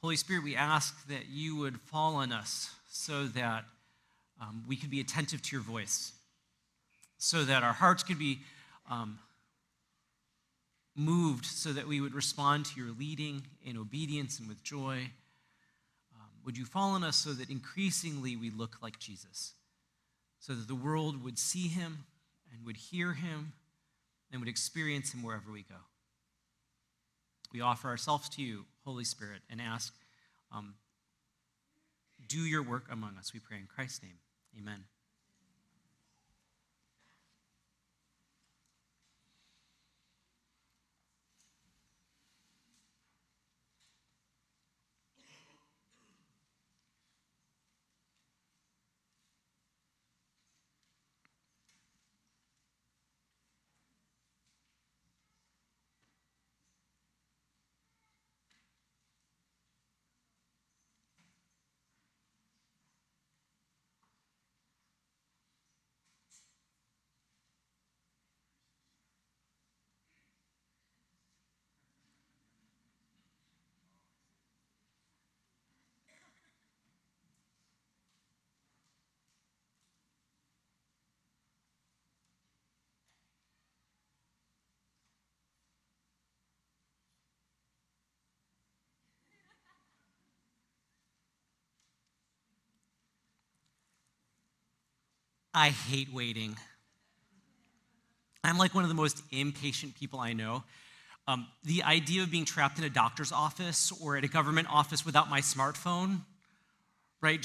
Holy Spirit, we ask that you would fall on us so that we could be attentive to your voice, so that our hearts could be moved, so that we would respond to your leading in obedience and with joy. Would you fall on us so that increasingly we look like Jesus, so that the world would see him and would hear him and would experience him wherever we go. We offer ourselves to you, Holy Spirit, and ask, do your work among us. We pray in Christ's name. Amen. I hate waiting. I'm like one of the most impatient people I know. The idea of being trapped in a doctor's office or at a government office without my smartphone, right?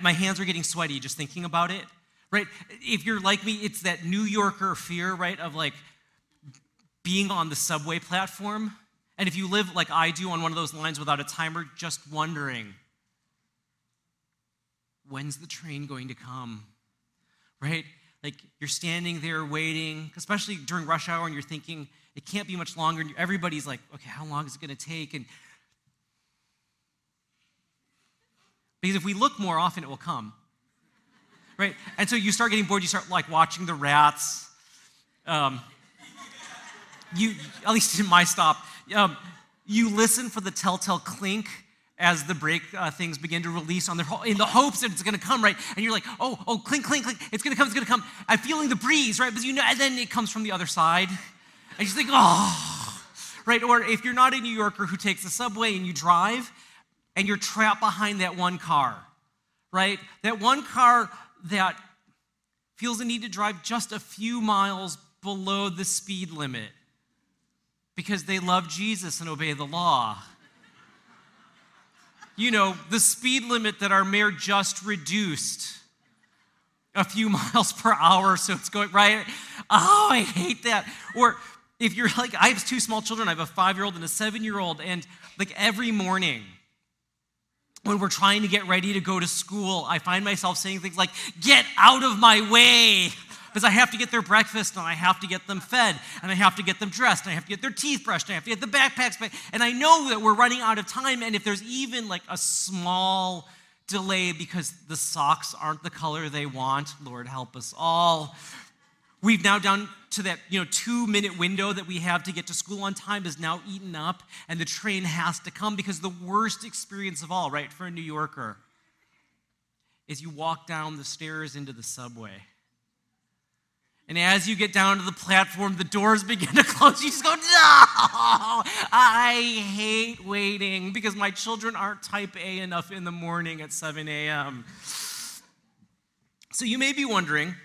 My hands are getting sweaty just thinking about it, right? If you're like me, it's that New Yorker fear, right, of like being on the subway platform. And if you live like I do on one of those lines without a timer, just wondering, when's the train going to come? Right? Like you're standing there waiting, especially during rush hour, and you're thinking, it can't be much longer. And everybody's like, okay, how long is it going to take? And because if we look more often, it will come. Right? And so you start getting bored. You start like watching the rats. You, at least in my stop, you listen for the telltale clink as the brake things begin to release on their in the hopes that it's going to come, right? And you're like, oh, clink, clink, clink, it's going to come, it's going to come. I'm feeling the breeze, right? But you know, and then it comes from the other side. And you think, oh, right? Or if you're not a New Yorker who takes the subway and you drive and you're trapped behind that one car, right? That one car that feels the need to drive just a few miles below the speed limit because they love Jesus and obey the law. You know, the speed limit that our mayor just reduced a few miles per hour, so it's going, right? Oh, I hate that. Or if you're like, I have two small children, I have a 5-year-old and a 7-year-old, and like every morning when we're trying to get ready to go to school, I find myself saying things like, get out of my way, because I have to get their breakfast, and I have to get them fed, and I have to get them dressed, and I have to get their teeth brushed, and I have to get the backpacks back. And I know that we're running out of time, and if there's even like a small delay because the socks aren't the color they want, Lord help us all. We've now down to that, 2-minute window that we have to get to school on time is now eaten up, and the train has to come, because the worst experience of all, right, for a New Yorker is you walk down the stairs into the subway. And as you get down to the platform, the doors begin to close. You just go, no, I hate waiting because my children aren't type A enough in the morning at 7 a.m. So you may be wondering,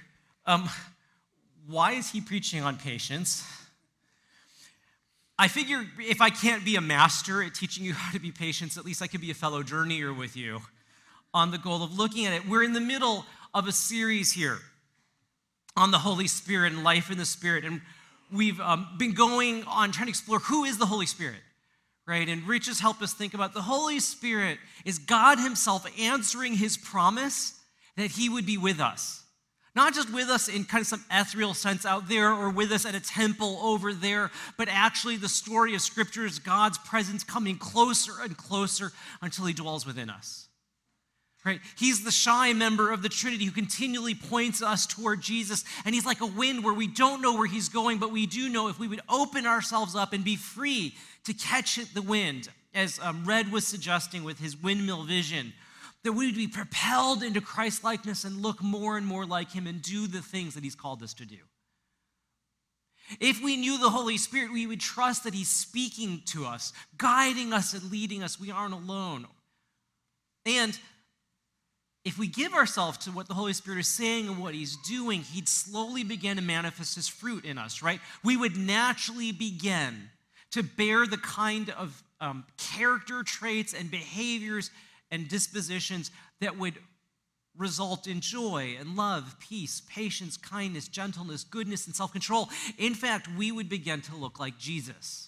why is he preaching on patience? I figure if I can't be a master at teaching you how to be patient, at least I could be a fellow journeyer with you on the goal of looking at it. We're in the middle of a series here on the Holy Spirit and life in the Spirit. And we've been going on trying to explore who is the Holy Spirit, right? And Rich has helped us think about the Holy Spirit is God himself answering his promise that he would be with us. Not just with us in kind of some ethereal sense out there or with us at a temple over there, but actually the story of Scripture is God's presence coming closer and closer until he dwells within us. right? He's the shy member of the Trinity who continually points us toward Jesus, and he's like a wind where we don't know where he's going, but we do know if we would open ourselves up and be free to catch the wind, as Red was suggesting with his windmill vision, that we would be propelled into Christ-likeness and look more and more like him and do the things that he's called us to do. If we knew the Holy Spirit, we would trust that he's speaking to us, guiding us and leading us. We aren't alone. And if we give ourselves to what the Holy Spirit is saying and what he's doing, he'd slowly begin to manifest his fruit in us, right? We would naturally begin to bear the kind of character traits and behaviors and dispositions that would result in joy and love, peace, patience, kindness, gentleness, goodness, and self-control. In fact, we would begin to look like Jesus,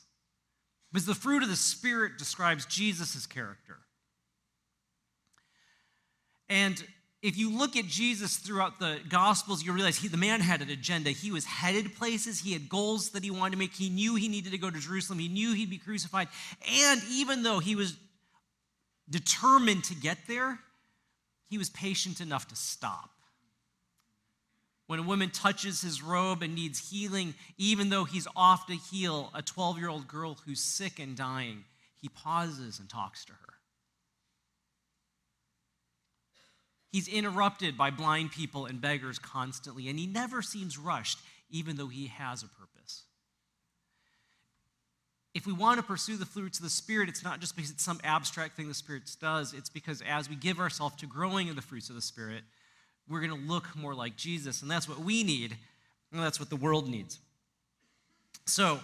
because the fruit of the Spirit describes Jesus' character. And if you look at Jesus throughout the Gospels, you'll realize the man had an agenda. He was headed places. He had goals that he wanted to make. He knew he needed to go to Jerusalem. He knew he'd be crucified. And even though he was determined to get there, he was patient enough to stop. When a woman touches his robe and needs healing, even though he's off to heal a 12-year-old girl who's sick and dying, he pauses and talks to her. He's interrupted by blind people and beggars constantly, and he never seems rushed, even though he has a purpose. If we want to pursue the fruits of the Spirit, it's not just because it's some abstract thing the Spirit does. It's because as we give ourselves to growing in the fruits of the Spirit, we're going to look more like Jesus. And that's what we need, and that's what the world needs. So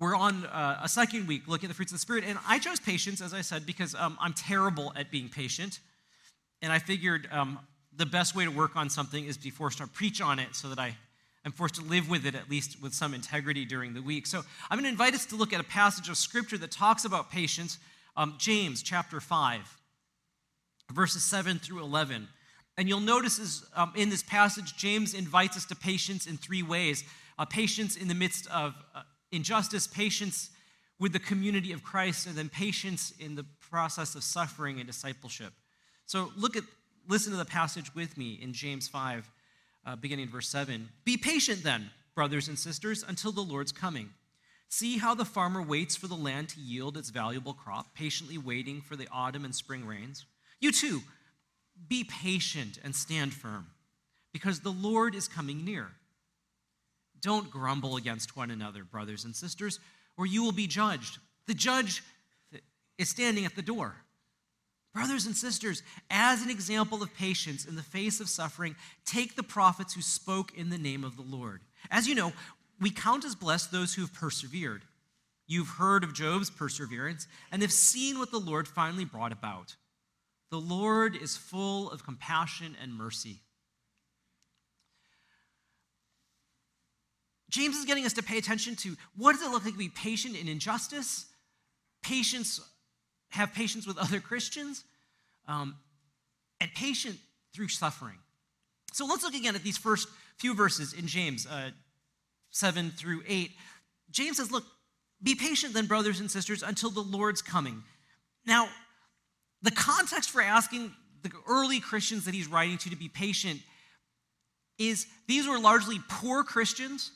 we're on a second week looking at the fruits of the Spirit. And I chose patience, as I said, because I'm terrible at being patient. And I figured the best way to work on something is to be forced to preach on it so that I'm forced to live with it, at least with some integrity during the week. So I'm going to invite us to look at a passage of Scripture that talks about patience, James chapter 5, verses 7 through 11. And you'll notice in this passage, James invites us to patience in three ways. Patience in the midst of injustice, patience with the community of Christ, and then patience in the process of suffering and discipleship. So listen to the passage with me in James 5. Beginning in verse 7. Be patient then, brothers and sisters, until the Lord's coming. See how the farmer waits for the land to yield its valuable crop, patiently waiting for the autumn and spring rains. You too, be patient and stand firm, because the Lord is coming near. Don't grumble against one another, brothers and sisters, or you will be judged. The judge is standing at the door. Brothers and sisters, as an example of patience in the face of suffering, take the prophets who spoke in the name of the Lord. As you know, we count as blessed those who have persevered. You've heard of Job's perseverance and have seen what the Lord finally brought about. The Lord is full of compassion and mercy. James is getting us to pay attention to what does it look like to be patient in injustice, have patience with other Christians, and patient through suffering. So let's look again at these first few verses in James 7 through 8. James says, look, be patient then, brothers and sisters, until the Lord's coming. Now, the context for asking the early Christians that he's writing to be patient is these were largely poor Christians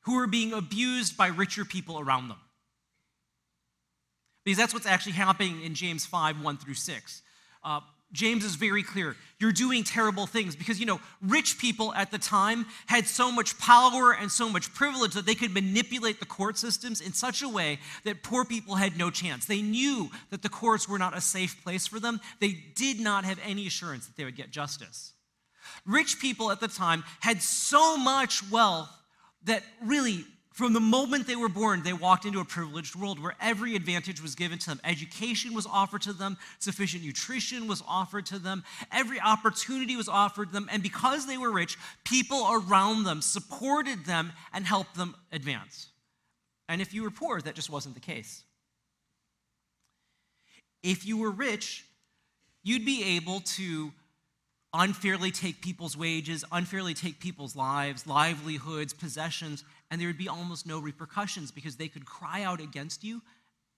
who were being abused by richer people around them. Because that's what's actually happening in James 5, 1 through 6. James is very clear. You're doing terrible things because, rich people at the time had so much power and so much privilege that they could manipulate the court systems in such a way that poor people had no chance. They knew that the courts were not a safe place for them. They did not have any assurance that they would get justice. Rich people at the time had so much wealth that really, from the moment they were born, they walked into a privileged world where every advantage was given to them. Education was offered to them. Sufficient nutrition was offered to them. Every opportunity was offered them. And because they were rich, people around them supported them and helped them advance. And if you were poor, that just wasn't the case. If you were rich, you'd be able to unfairly take people's wages, unfairly take people's lives, livelihoods, possessions, and there would be almost no repercussions because they could cry out against you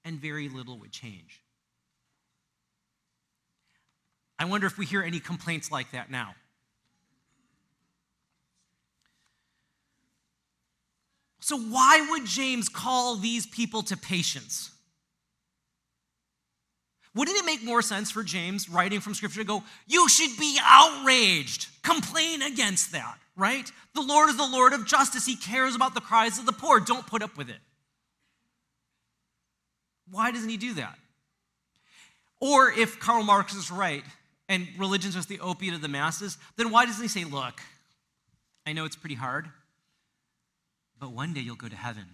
and very little would change. I wonder if we hear any complaints like that now. So why would James call these people to patience? Wouldn't it make more sense for James, writing from Scripture, to go, you should be outraged. Complain against that, right? The Lord is the Lord of justice. He cares about the cries of the poor. Don't put up with it. Why doesn't he do that? Or if Karl Marx is right, and religion's just the opiate of the masses, then why doesn't he say, look, I know it's pretty hard, but one day you'll go to heaven,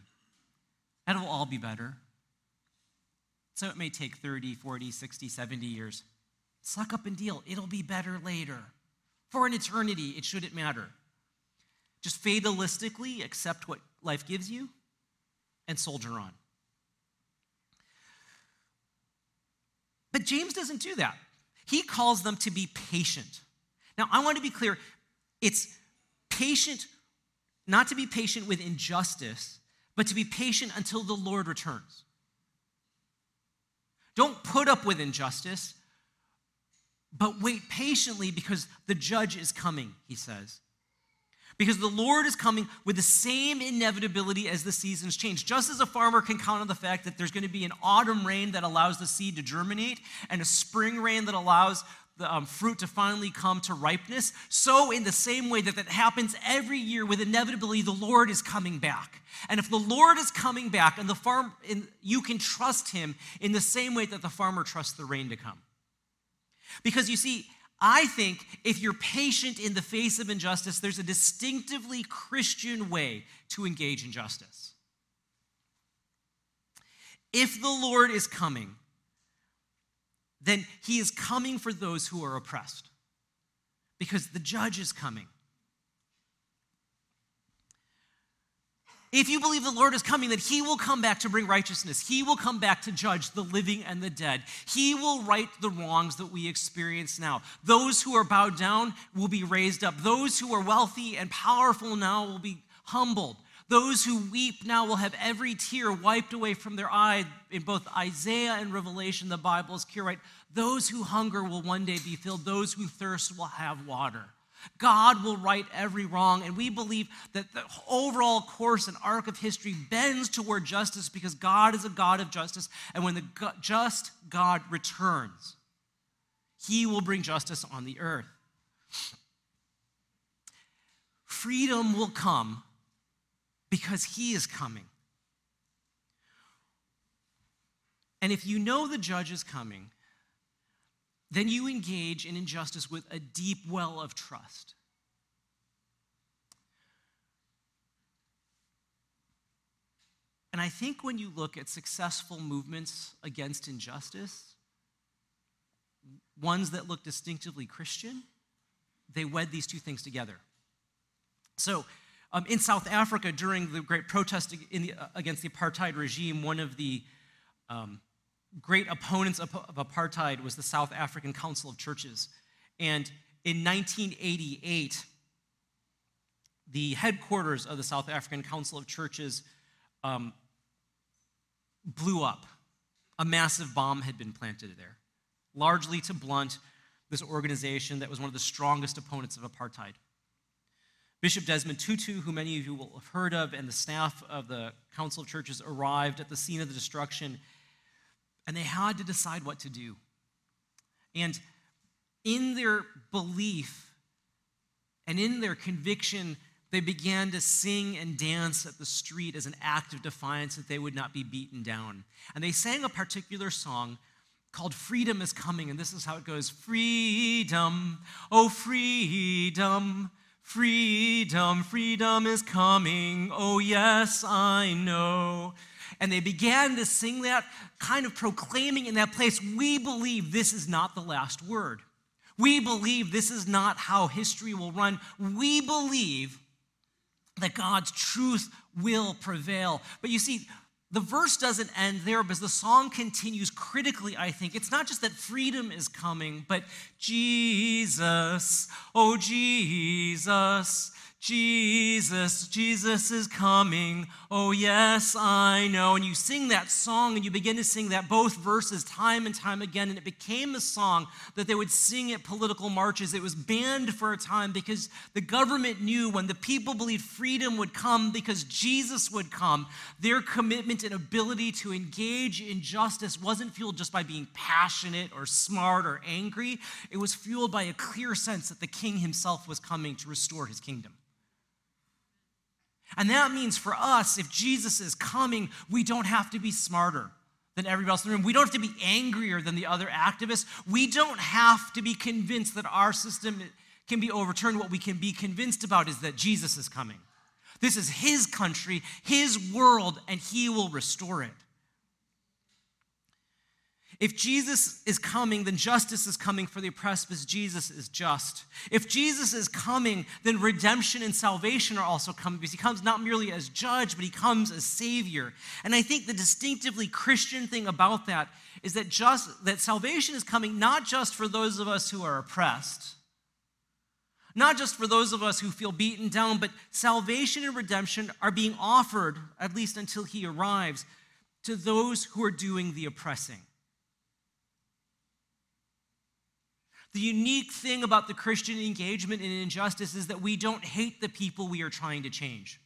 and it'll all be better. So it may take 30, 40, 60, 70 years. Suck up and deal. It'll be better later. For an eternity, it shouldn't matter. Just fatalistically accept what life gives you and soldier on. But James doesn't do that. He calls them to be patient. Now, I want to be clear. It's patient, not to be patient with injustice, but to be patient until the Lord returns. Don't put up with injustice, but wait patiently because the judge is coming, he says. Because the Lord is coming with the same inevitability as the seasons change. Just as a farmer can count on the fact that there's going to be an autumn rain that allows the seed to germinate and a spring rain that allows the fruit to finally come to ripeness, so in the same way that happens every year with inevitability, the Lord is coming back. And if the Lord is coming back, and you can trust him in the same way that the farmer trusts the rain to come. Because you see, I think if you're patient in the face of injustice, there's a distinctively Christian way to engage injustice. If the Lord is coming, then he is coming for those who are oppressed because the judge is coming. If you believe the Lord is coming, then he will come back to bring righteousness. He will come back to judge the living and the dead. He will right the wrongs that we experience now. Those who are bowed down will be raised up. Those who are wealthy and powerful now will be humbled. Those who weep now will have every tear wiped away from their eye. In both Isaiah and Revelation, the Bible is clear, right? Those who hunger will one day be filled. Those who thirst will have water. God will right every wrong, and we believe that the overall course and arc of history bends toward justice because God is a God of justice, and when the just God returns, he will bring justice on the earth. Freedom will come because he is coming. And if you know the judge is coming, then you engage in injustice with a deep well of trust. And I think when you look at successful movements against injustice, ones that look distinctively Christian, they wed these two things together. So, in South Africa, during the great protest against the apartheid regime, one of the great opponents of apartheid was the South African Council of Churches. And in 1988, the headquarters of the South African Council of Churches blew up. A massive bomb had been planted there, largely to blunt this organization that was one of the strongest opponents of apartheid. Bishop Desmond Tutu, who many of you will have heard of, and the staff of the Council of Churches arrived at the scene of the destruction, and they had to decide what to do. And in their belief and in their conviction, they began to sing and dance at the street as an act of defiance that they would not be beaten down. And they sang a particular song called Freedom is Coming, and this is how it goes. Freedom, oh freedom, freedom, freedom is coming, oh yes, I know. And they began to sing that, kind of proclaiming in that place, we believe this is not the last word. We believe this is not how history will run. We believe that God's truth will prevail. But you see, the verse doesn't end there because the song continues critically, I think. It's not just that freedom is coming, but Jesus, oh Jesus, Jesus, Jesus is coming, oh yes, I know. And you sing that song and you begin to sing that, both verses, time and time again, and it became a song that they would sing at political marches. It was banned for a time because the government knew when the people believed freedom would come because Jesus would come, their commitment and ability to engage in justice wasn't fueled just by being passionate or smart or angry. It was fueled by a clear sense that the king himself was coming to restore his kingdom. And that means for us, if Jesus is coming, we don't have to be smarter than everybody else in the room. We don't have to be angrier than the other activists. We don't have to be convinced that our system can be overturned. What we can be convinced about is that Jesus is coming. This is his country, his world, and he will restore it. If Jesus is coming, then justice is coming for the oppressed because Jesus is just. If Jesus is coming, then redemption and salvation are also coming because he comes not merely as judge, but he comes as savior. And I think the distinctively Christian thing about that is that that salvation is coming not just for those of us who are oppressed, not just for those of us who feel beaten down, but salvation and redemption are being offered, at least until he arrives, to those who are doing the oppressing. The unique thing about the Christian engagement in injustice is that we don't hate the people we are trying to change.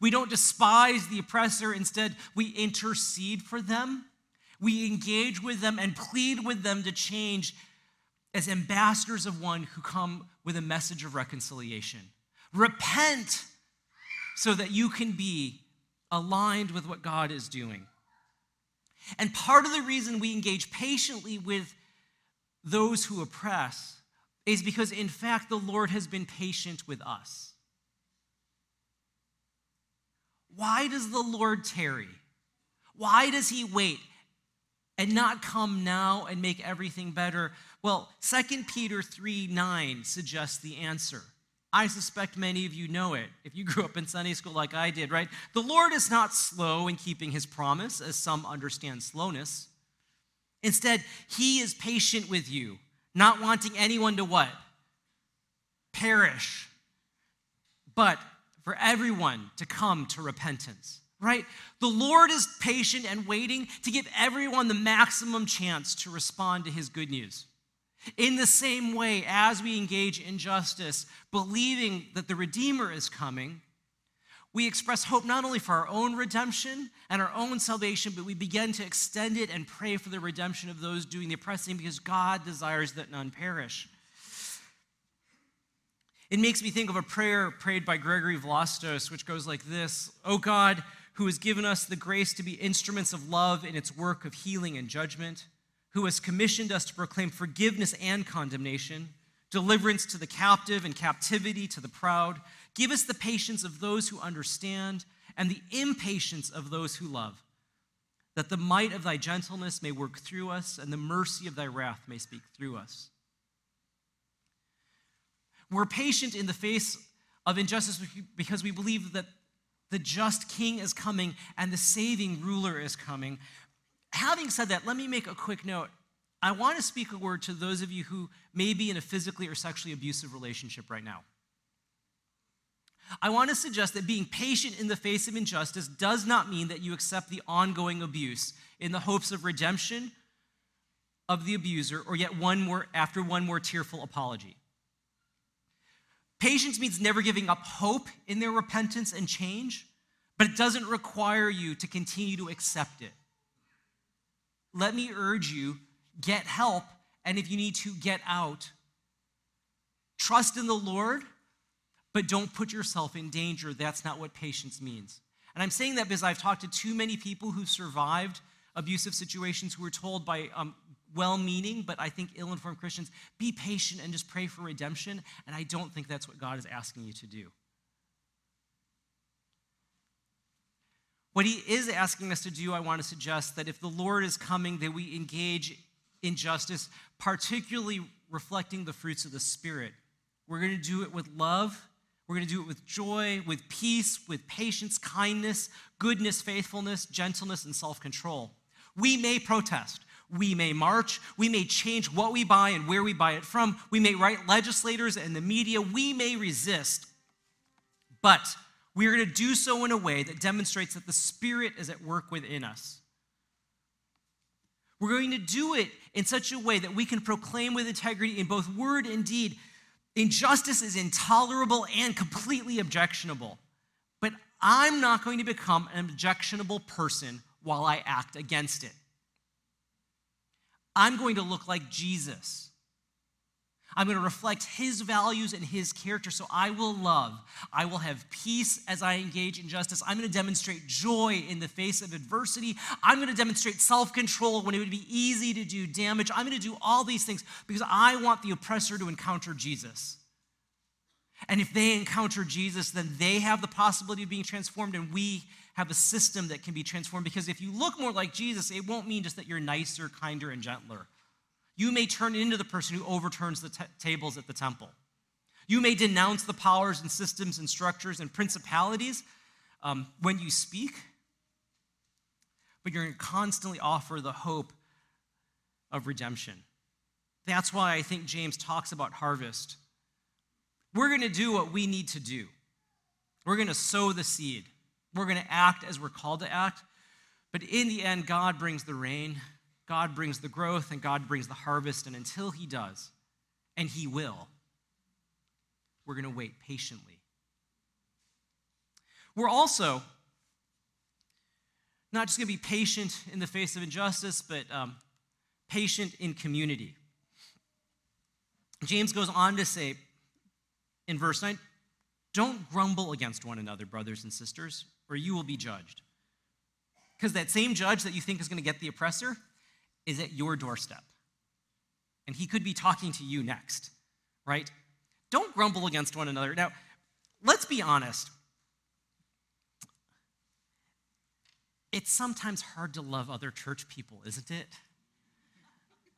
We don't despise the oppressor. Instead, we intercede for them. We engage with them and plead with them to change as ambassadors of one who come with a message of reconciliation. Repent so that you can be aligned with what God is doing. And part of the reason we engage patiently with those who oppress is because, in fact, the Lord has been patient with us. Why does the Lord tarry? Why does he wait and not come now and make everything better? Well, 2 Peter 3:9 suggests the answer. I suspect many of you know it, if you grew up in Sunday school like I did, right? The Lord is not slow in keeping his promise, as some understand slowness. Instead, he is patient with you, not wanting anyone to what? Perish. But for everyone to come to repentance, right? The Lord is patient and waiting to give everyone the maximum chance to respond to his good news. In the same way, as we engage in justice, believing that the Redeemer is coming, we express hope not only for our own redemption and our own salvation, but we begin to extend it and pray for the redemption of those doing the oppressing because God desires that none perish. It makes me think of a prayer prayed by Gregory Vlastos, which goes like this: O God, who has given us the grace to be instruments of love in its work of healing and judgment, who has commissioned us to proclaim forgiveness and condemnation, deliverance to the captive and captivity to the proud, give us the patience of those who understand and the impatience of those who love, that the might of thy gentleness may work through us and the mercy of thy wrath may speak through us. We're patient in the face of injustice because we believe that the just king is coming and the saving ruler is coming. Having said that, let me make a quick note. I want to speak a word to those of you who may be in a physically or sexually abusive relationship right now. I want to suggest that being patient in the face of injustice does not mean that you accept the ongoing abuse in the hopes of redemption of the abuser or yet one more tearful apology. Patience means never giving up hope in their repentance and change, but it doesn't require you to continue to accept it. Let me urge you, get help, and if you need to, get out. Trust in the Lord, but don't put yourself in danger. That's not what patience means. And I'm saying that because I've talked to too many people who survived abusive situations who were told by well-meaning, but I think ill-informed Christians, be patient and just pray for redemption. And I don't think that's what God is asking you to do. What he is asking us to do, I want to suggest that if the Lord is coming, that we engage in justice, particularly reflecting the fruits of the Spirit. We're going to do it with love. We're going to do it with joy, with peace, with patience, kindness, goodness, faithfulness, gentleness, and self-control. We may protest. We may march. We may change what we buy and where we buy it from. We may write legislators and the media. We may resist. But we are going to do so in a way that demonstrates that the Spirit is at work within us. We're going to do it in such a way that we can proclaim with integrity in both word and deed, injustice is intolerable and completely objectionable. But I'm not going to become an objectionable person while I act against it. I'm going to look like Jesus. I'm going to reflect his values and his character, so I will love. I will have peace as I engage in justice. I'm going to demonstrate joy in the face of adversity. I'm going to demonstrate self-control when it would be easy to do damage. I'm going to do all these things because I want the oppressor to encounter Jesus. And if they encounter Jesus, then they have the possibility of being transformed, and we have a system that can be transformed, because if you look more like Jesus, it won't mean just that you're nicer, kinder, and gentler. You may turn into the person who overturns the tables at the temple. You may denounce the powers and systems and structures and principalities when you speak, but you're going to constantly offer the hope of redemption. That's why I think James talks about harvest. We're going to do what we need to do. We're going to sow the seed. We're going to act as we're called to act. But in the end, God brings the rain. God brings the growth, and God brings the harvest, and until he does, and he will, we're going to wait patiently. We're also not just going to be patient in the face of injustice, but patient in community. James goes on to say in verse 9, "Don't grumble against one another, brothers and sisters, or you will be judged. Because that same judge that you think is going to get the oppressor is at your doorstep. And he could be talking to you next," right? Don't grumble against one another. Now, let's be honest. It's sometimes hard to love other church people, isn't it?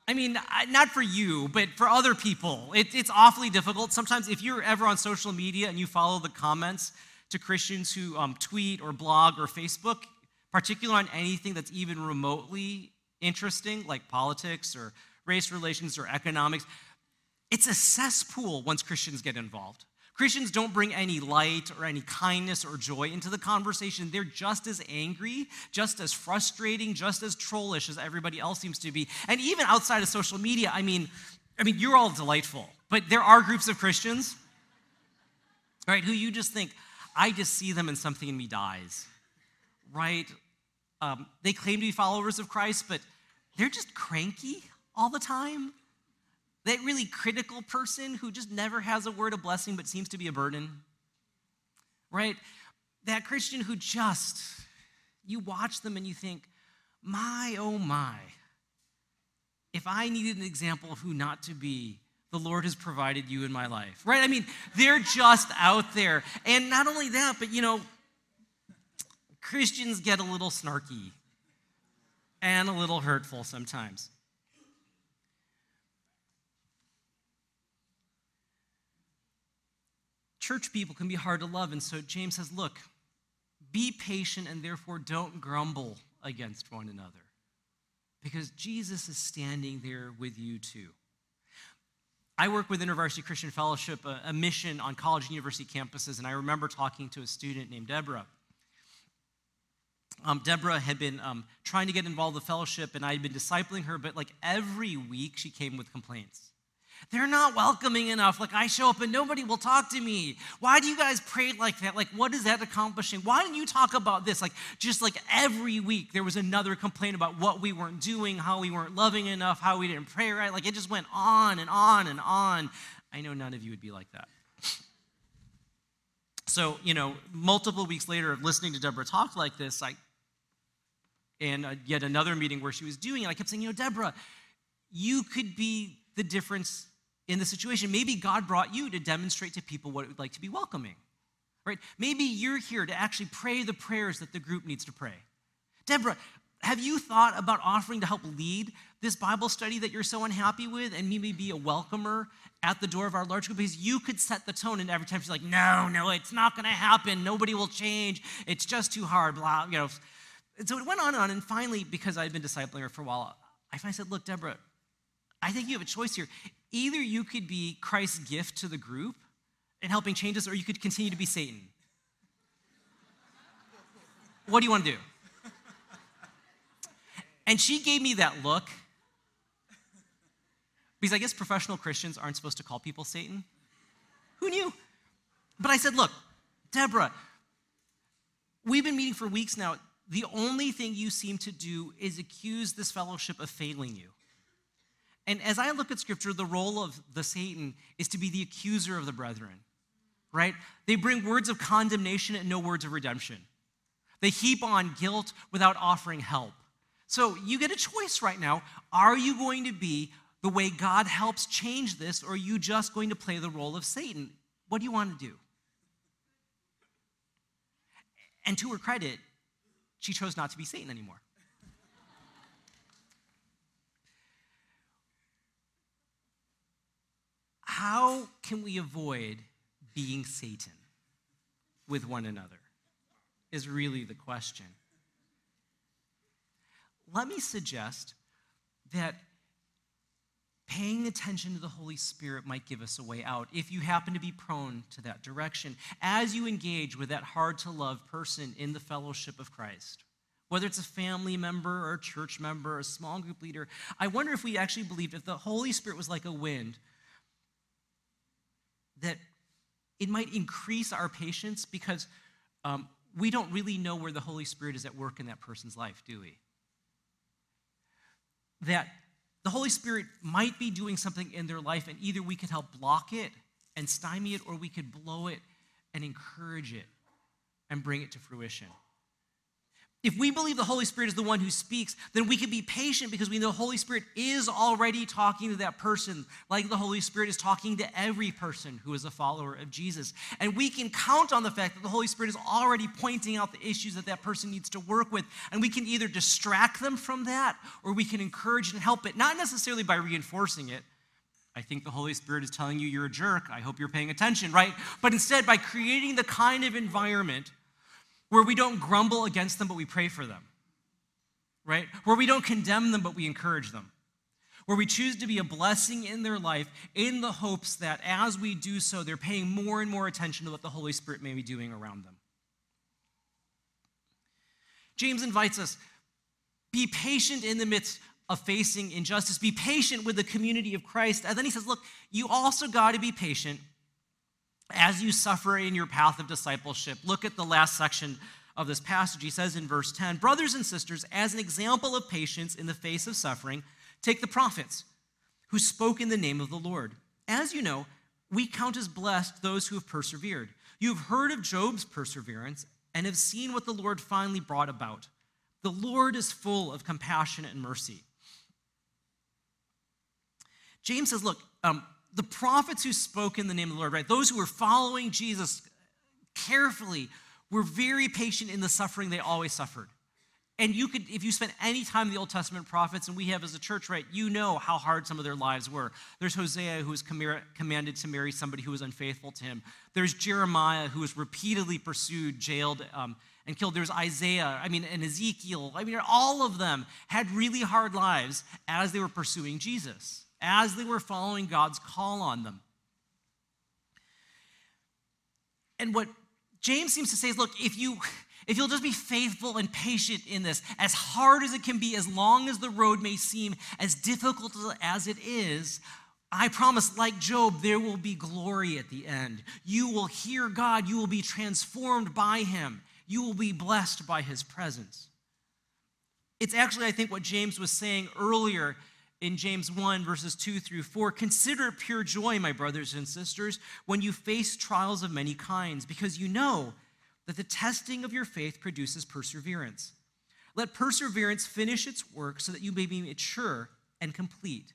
I mean, not for you, but for other people. It's awfully difficult. Sometimes if you're ever on social media and you follow the comments to Christians who tweet or blog or Facebook, particularly on anything that's even remotely interesting, like politics or race relations or economics, it's a cesspool once Christians get involved. Christians don't bring any light or any kindness or joy into the conversation. They're just as angry, just as frustrating, just as trollish as everybody else seems to be. And even outside of social media, I mean, you're all delightful, but there are groups of Christians, right, who you just think, I just see them and something in me dies, right? They claim to be followers of Christ, but they're just cranky all the time. That really critical person who just never has a word of blessing but seems to be a burden, right? That Christian who just, you watch them and you think, my, oh my, if I needed an example of who not to be, the Lord has provided you in my life, right? I mean, they're just out there. And not only that, but you know, Christians get a little snarky and a little hurtful sometimes. Church people can be hard to love, and so James says, look, be patient and therefore don't grumble against one another, because Jesus is standing there with you too. I work with InterVarsity Christian Fellowship, a mission on college and university campuses, and I remember talking to a student named Deborah. Deborah had been trying to get involved with the fellowship, and I had been discipling her, but like every week she came with complaints. They're not welcoming enough. Like, I show up and nobody will talk to me. Why do you guys pray like that? Like, what is that accomplishing? Why didn't you talk about this? Like, just like every week there was another complaint about what we weren't doing, how we weren't loving enough, how we didn't pray right. Like, it just went on and on and on. I know none of you would be like that. So, you know, multiple weeks later of listening to Deborah talk like this, and yet another meeting where she was doing it, I kept saying, you know, Deborah, you could be the difference in the situation. Maybe God brought you to demonstrate to people what it would like to be welcoming, right? Maybe you're here to actually pray the prayers that the group needs to pray. Deborah, have you thought about offering to help lead this Bible study that you're so unhappy with and maybe be a welcomer at the door of our large group? Because you could set the tone, and every time she's like, no, it's not going to happen. Nobody will change. It's just too hard, blah, you know. And so it went on and on, and finally, because I had been discipling her for a while, I finally said, look, Deborah, I think you have a choice here. Either you could be Christ's gift to the group and helping change us, or you could continue to be Satan what do you want to do? And she gave me that look, because I guess professional Christians aren't supposed to call people Satan. Who knew? But I said, look, Deborah, we've been meeting for weeks now. The only thing you seem to do is accuse this fellowship of failing you. And as I look at Scripture, the role of the Satan is to be the accuser of the brethren, right? They bring words of condemnation and no words of redemption. They heap on guilt without offering help. So you get a choice right now. Are you going to be the way God helps change this, or are you just going to play the role of Satan? What do you want to do? And to her credit, she chose not to be Satan anymore. How can we avoid being Satan with one another is really the question. Let me suggest that paying attention to the Holy Spirit might give us a way out if you happen to be prone to that direction. As you engage with that hard-to-love person in the fellowship of Christ, whether it's a family member or a church member or a small group leader, I wonder if we actually believed if the Holy Spirit was like a wind, that it might increase our patience because we don't really know where the Holy Spirit is at work in that person's life, do we? That the Holy Spirit might be doing something in their life, and either we could help block it and stymie it, or we could blow it and encourage it and bring it to fruition. If we believe the Holy Spirit is the one who speaks, then we can be patient because we know the Holy Spirit is already talking to that person, like the Holy Spirit is talking to every person who is a follower of Jesus. And we can count on the fact that the Holy Spirit is already pointing out the issues that that person needs to work with, and we can either distract them from that, or we can encourage and help it, not necessarily by reinforcing it. I think the Holy Spirit is telling you you're a jerk. I hope you're paying attention, right? But instead, by creating the kind of environment where we don't grumble against them, but we pray for them, right? Where we don't condemn them, but we encourage them. Where we choose to be a blessing in their life in the hopes that as we do so, they're paying more and more attention to what the Holy Spirit may be doing around them. James invites us, be patient in the midst of facing injustice. Be patient with the community of Christ. And then he says, look, you also got to be patient as you suffer in your path of discipleship. Look at the last section of this passage. He says in verse 10, brothers and sisters, as an example of patience in the face of suffering, take the prophets who spoke in the name of the Lord. As you know, we count as blessed those who have persevered. You have heard of Job's perseverance and have seen what the Lord finally brought about. The Lord is full of compassion and mercy. James says, look, the prophets who spoke in the name of the Lord, right? Those who were following Jesus carefully were very patient in the suffering they always suffered. And you could, if you spent any time in the Old Testament prophets, and we have as a church, right, you know how hard some of their lives were. There's Hosea, who was commanded to marry somebody who was unfaithful to him. There's Jeremiah, who was repeatedly pursued, jailed, and killed. There's Isaiah, and Ezekiel. All of them had really hard lives as they were pursuing Jesus, as they were following God's call on them. And what James seems to say is, look, if you'll just be faithful and patient in this, as hard as it can be, as long as the road may seem as difficult as it is, I promise, like Job, there will be glory at the end. You will hear God. You will be transformed by him. You will be blessed by his presence. It's actually, I think, what James was saying earlier in James 1, verses 2 through 4, consider it pure joy, my brothers and sisters, when you face trials of many kinds, because you know that the testing of your faith produces perseverance. Let perseverance finish its work so that you may be mature and complete,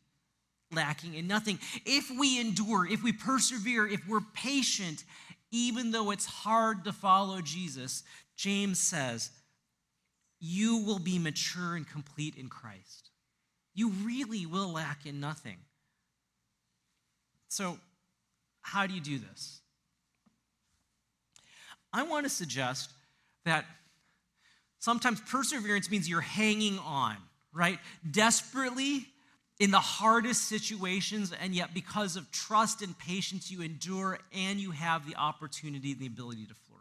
lacking in nothing. If we endure, if we persevere, if we're patient, even though it's hard to follow Jesus, James says, you will be mature and complete in Christ. You really will lack in nothing. So, how do you do this? I want to suggest that sometimes perseverance means you're hanging on, right? Desperately in the hardest situations, and yet because of trust and patience, you endure and you have the opportunity and the ability to flourish.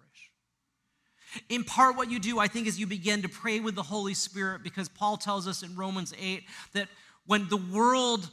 In part, what you do, I think, is you begin to pray with the Holy Spirit, because Paul tells us in Romans 8 that when the world,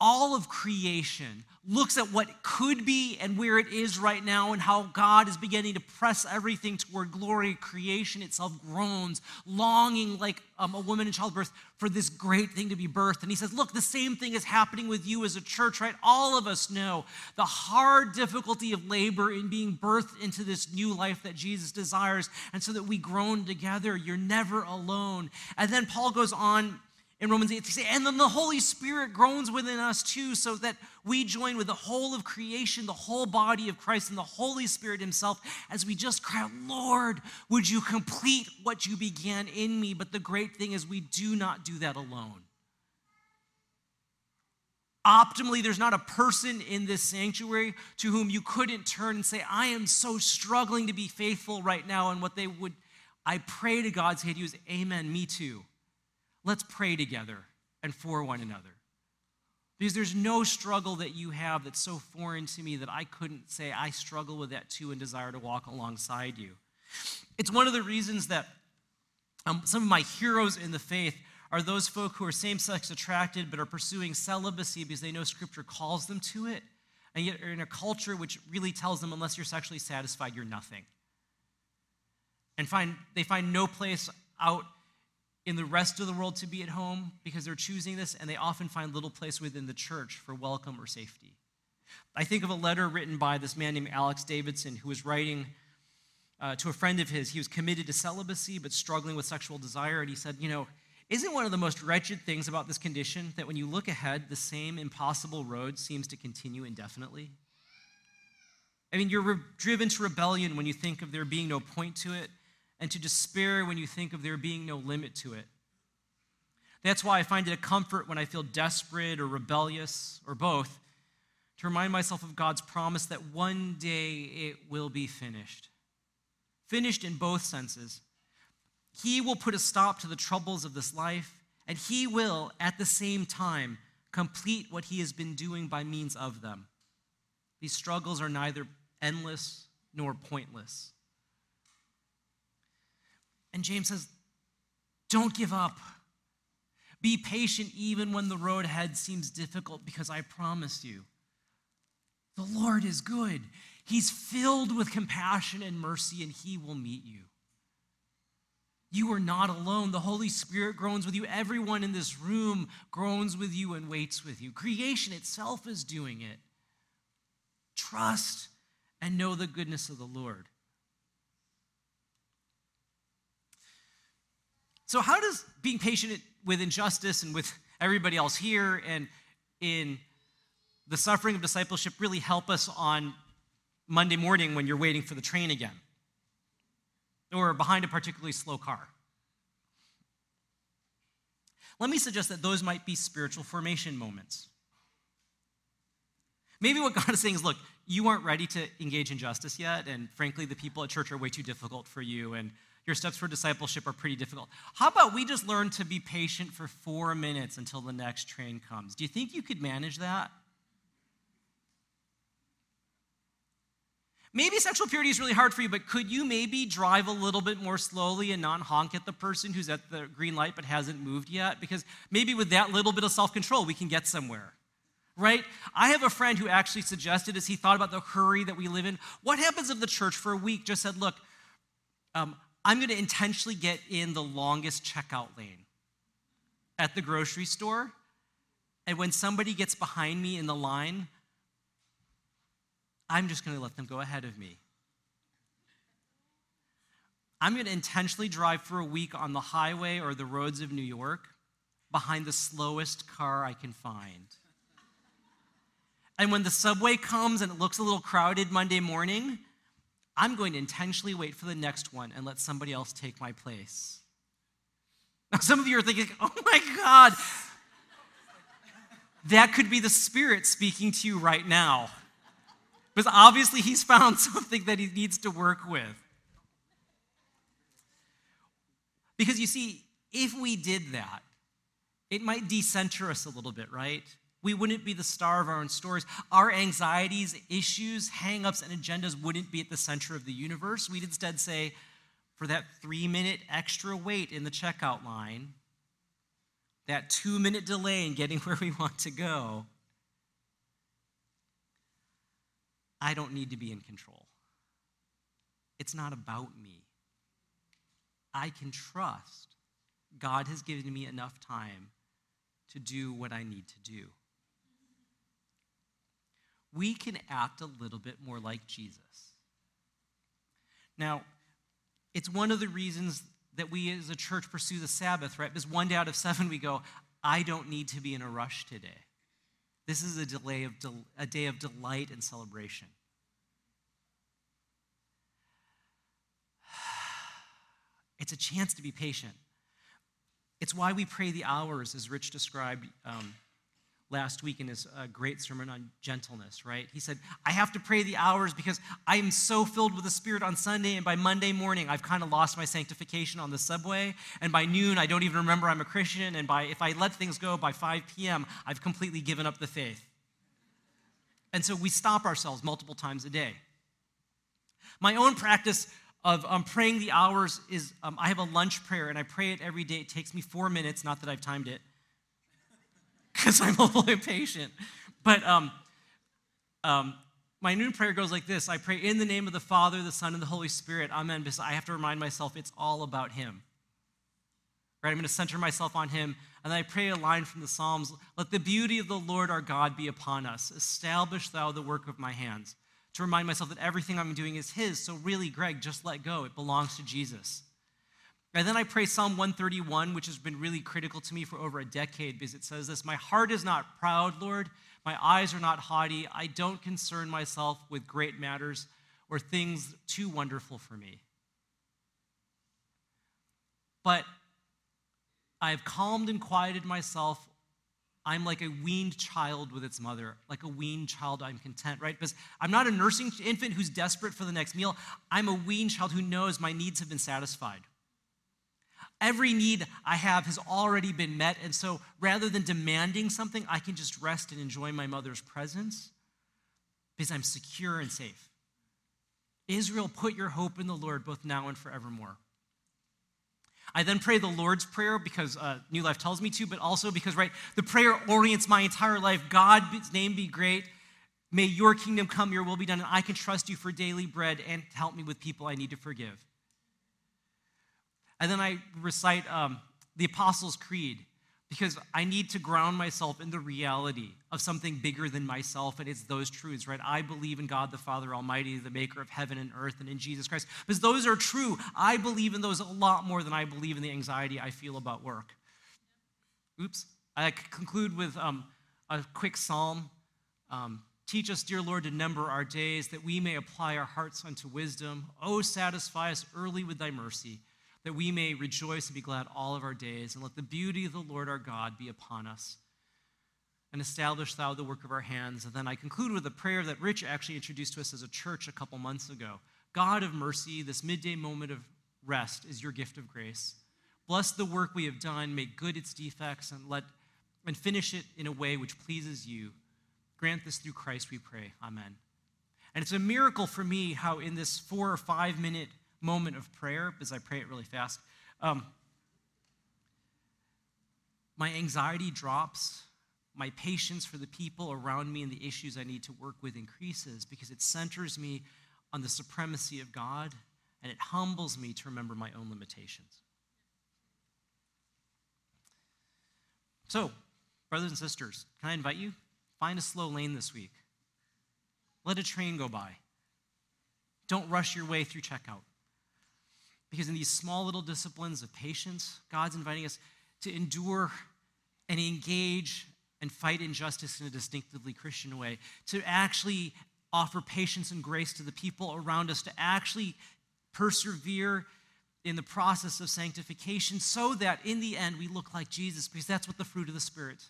all of creation, looks at what could be and where it is right now and how God is beginning to press everything toward glory, creation itself groans, longing like a woman in childbirth for this great thing to be birthed. And he says, look, the same thing is happening with you as a church, right? All of us know the hard difficulty of labor in being birthed into this new life that Jesus desires, and so that we groan together. You're never alone. And then Paul goes on in Romans 8, and then the Holy Spirit groans within us too, so that we join with the whole of creation, the whole body of Christ, and the Holy Spirit himself as we just cry, Lord, would you complete what you began in me? But the great thing is we do not do that alone. Optimally, there's not a person in this sanctuary to whom you couldn't turn and say, I am so struggling to be faithful right now. And what they would, I pray to God's head, is amen, me too. Let's pray together and for one another. Because there's no struggle that you have that's so foreign to me that I couldn't say I struggle with that too and desire to walk alongside you. It's one of the reasons that some of my heroes in the faith are those folk who are same-sex attracted but are pursuing celibacy because they know Scripture calls them to it, and yet are in a culture which really tells them unless you're sexually satisfied, you're nothing. And they find no place out in the rest of the world to be at home because they're choosing this, and they often find little place within the church for welcome or safety. I think of a letter written by this man named Alex Davidson, who was writing to a friend of his. He was committed to celibacy but struggling with sexual desire, and he said, you know, isn't one of the most wretched things about this condition that when you look ahead, the same impossible road seems to continue indefinitely? I mean, you're driven to rebellion when you think of there being no point to it, and to despair when you think of there being no limit to it. That's why I find it a comfort when I feel desperate or rebellious or both, to remind myself of God's promise that one day it will be finished. Finished in both senses. He will put a stop to the troubles of this life, and he will, at the same time, complete what he has been doing by means of them. These struggles are neither endless nor pointless. And James says, don't give up. Be patient even when the road ahead seems difficult, because I promise you, the Lord is good. He's filled with compassion and mercy, and he will meet you. You are not alone. The Holy Spirit groans with you. Everyone in this room groans with you and waits with you. Creation itself is doing it. Trust and know the goodness of the Lord. So how does being patient with injustice and with everybody else here and in the suffering of discipleship really help us on Monday morning when you're waiting for the train again or behind a particularly slow car? Let me suggest that those might be spiritual formation moments. Maybe what God is saying is, look, you aren't ready to engage in justice yet, and frankly, the people at church are way too difficult for you, and your steps for discipleship are pretty difficult. How about we just learn to be patient for 4 minutes until the next train comes? Do you think you could manage that? Maybe sexual purity is really hard for you, but could you maybe drive a little bit more slowly and not honk at the person who's at the green light but hasn't moved yet? Because maybe with that little bit of self-control, we can get somewhere. Right? I have a friend who actually suggested, as he thought about the hurry that we live in, what happens if the church for a week just said, look, I'm going to intentionally get in the longest checkout lane at the grocery store, and when somebody gets behind me in the line, I'm just going to let them go ahead of me. I'm going to intentionally drive for a week on the highway or the roads of New York behind the slowest car I can find. And when the subway comes and it looks a little crowded Monday morning, I'm going to intentionally wait for the next one and let somebody else take my place. Now, some of you are thinking, oh my God, that could be the Spirit speaking to you right now. Because obviously he's found something that he needs to work with. Because you see, if we did that, it might decenter us a little bit, right? We wouldn't be the star of our own stories. Our anxieties, issues, hang-ups, and agendas wouldn't be at the center of the universe. We'd instead say, for that 3-minute extra wait in the checkout line, that 2-minute delay in getting where we want to go. I don't need to be in control. It's not about me. I can trust God has given me enough time to do what I need to do. We can act a little bit more like Jesus. Now, it's one of the reasons that we as a church pursue the Sabbath, right? Because one day out of 7 we go, I don't need to be in a rush today. This is a day of delight and celebration. It's a chance to be patient. It's why we pray the hours, as Rich described last week in his great sermon on gentleness, right? He said, I have to pray the hours because I am so filled with the Spirit on Sunday, and by Monday morning, I've kind of lost my sanctification on the subway, and by noon, I don't even remember I'm a Christian, and if I let things go, by 5 p.m., I've completely given up the faith. And so we stop ourselves multiple times a day. My own practice of praying the hours is I have a lunch prayer, and I pray it every day. It takes me 4 minutes, not that I've timed it, because I'm a little impatient. But my noon prayer goes like this. I pray in the name of the Father, the Son, and the Holy Spirit. Amen. Because I have to remind myself it's all about him. Right? I'm going to center myself on him. And then I pray a line from the Psalms. Let the beauty of the Lord our God be upon us. Establish thou the work of my hands. To remind myself that everything I'm doing is his. So really, Greg, just let go. It belongs to Jesus. And then I pray Psalm 131, which has been really critical to me for over a decade, because it says this: my heart is not proud, Lord. My eyes are not haughty. I don't concern myself with great matters or things too wonderful for me. But I have calmed and quieted myself. I'm like a weaned child with its mother. Like a weaned child, I'm content, right? Because I'm not a nursing infant who's desperate for the next meal. I'm a weaned child who knows my needs have been satisfied. Every need I have has already been met, and so rather than demanding something, I can just rest and enjoy my mother's presence because I'm secure and safe. Israel, put your hope in the Lord both now and forevermore. I then pray the Lord's Prayer because New Life tells me to, but also because, right, the prayer orients my entire life. God's name be great. May your kingdom come, your will be done, and I can trust you for daily bread and help me with people I need to forgive. And then I recite the Apostles' Creed because I need to ground myself in the reality of something bigger than myself, and it's those truths, right? I believe in God the Father Almighty, the maker of heaven and earth, and in Jesus Christ. Because those are true. I believe in those a lot more than I believe in the anxiety I feel about work. Oops. I conclude with a quick psalm. Teach us, dear Lord, to number our days, that we may apply our hearts unto wisdom. Oh, satisfy us early with thy mercy, that we may rejoice and be glad all of our days, and let the beauty of the Lord our God be upon us. And establish thou the work of our hands. And then I conclude with a prayer that Rich actually introduced to us as a church a couple months ago. God of mercy, this midday moment of rest is your gift of grace. Bless the work we have done, make good its defects, and finish it in a way which pleases you. Grant this through Christ, we pray. Amen. And it's a miracle for me how in this 4 or 5 minute moment of prayer, because I pray it really fast, my anxiety drops, my patience for the people around me and the issues I need to work with increases, because it centers me on the supremacy of God, and it humbles me to remember my own limitations. So, brothers and sisters, can I invite you? Find a slow lane this week. Let a train go by. Don't rush your way through checkout. Because in these small little disciplines of patience, God's inviting us to endure and engage and fight injustice in a distinctively Christian way, to actually offer patience and grace to the people around us, to actually persevere in the process of sanctification so that in the end we look like Jesus, because that's what the fruit of the Spirit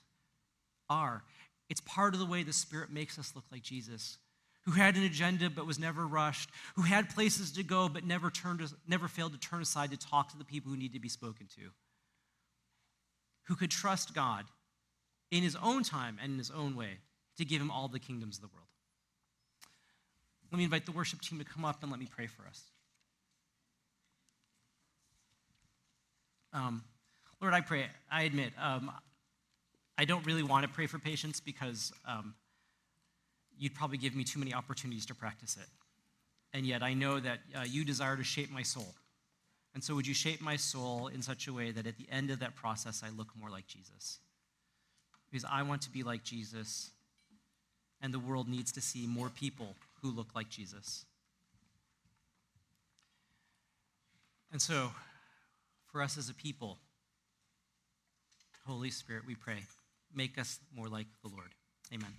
are. It's part of the way the Spirit makes us look like Jesus, who had an agenda but was never rushed, who had places to go but never failed to turn aside to talk to the people who need to be spoken to, who could trust God in his own time and in his own way to give him all the kingdoms of the world. Let me invite the worship team to come up and let me pray for us. Lord, I pray, I admit, I don't really want to pray for patience because you'd probably give me too many opportunities to practice it. And yet I know that you desire to shape my soul. And so would you shape my soul in such a way that at the end of that process, I look more like Jesus? Because I want to be like Jesus, and the world needs to see more people who look like Jesus. And so, for us as a people, Holy Spirit, we pray, make us more like the Lord. Amen.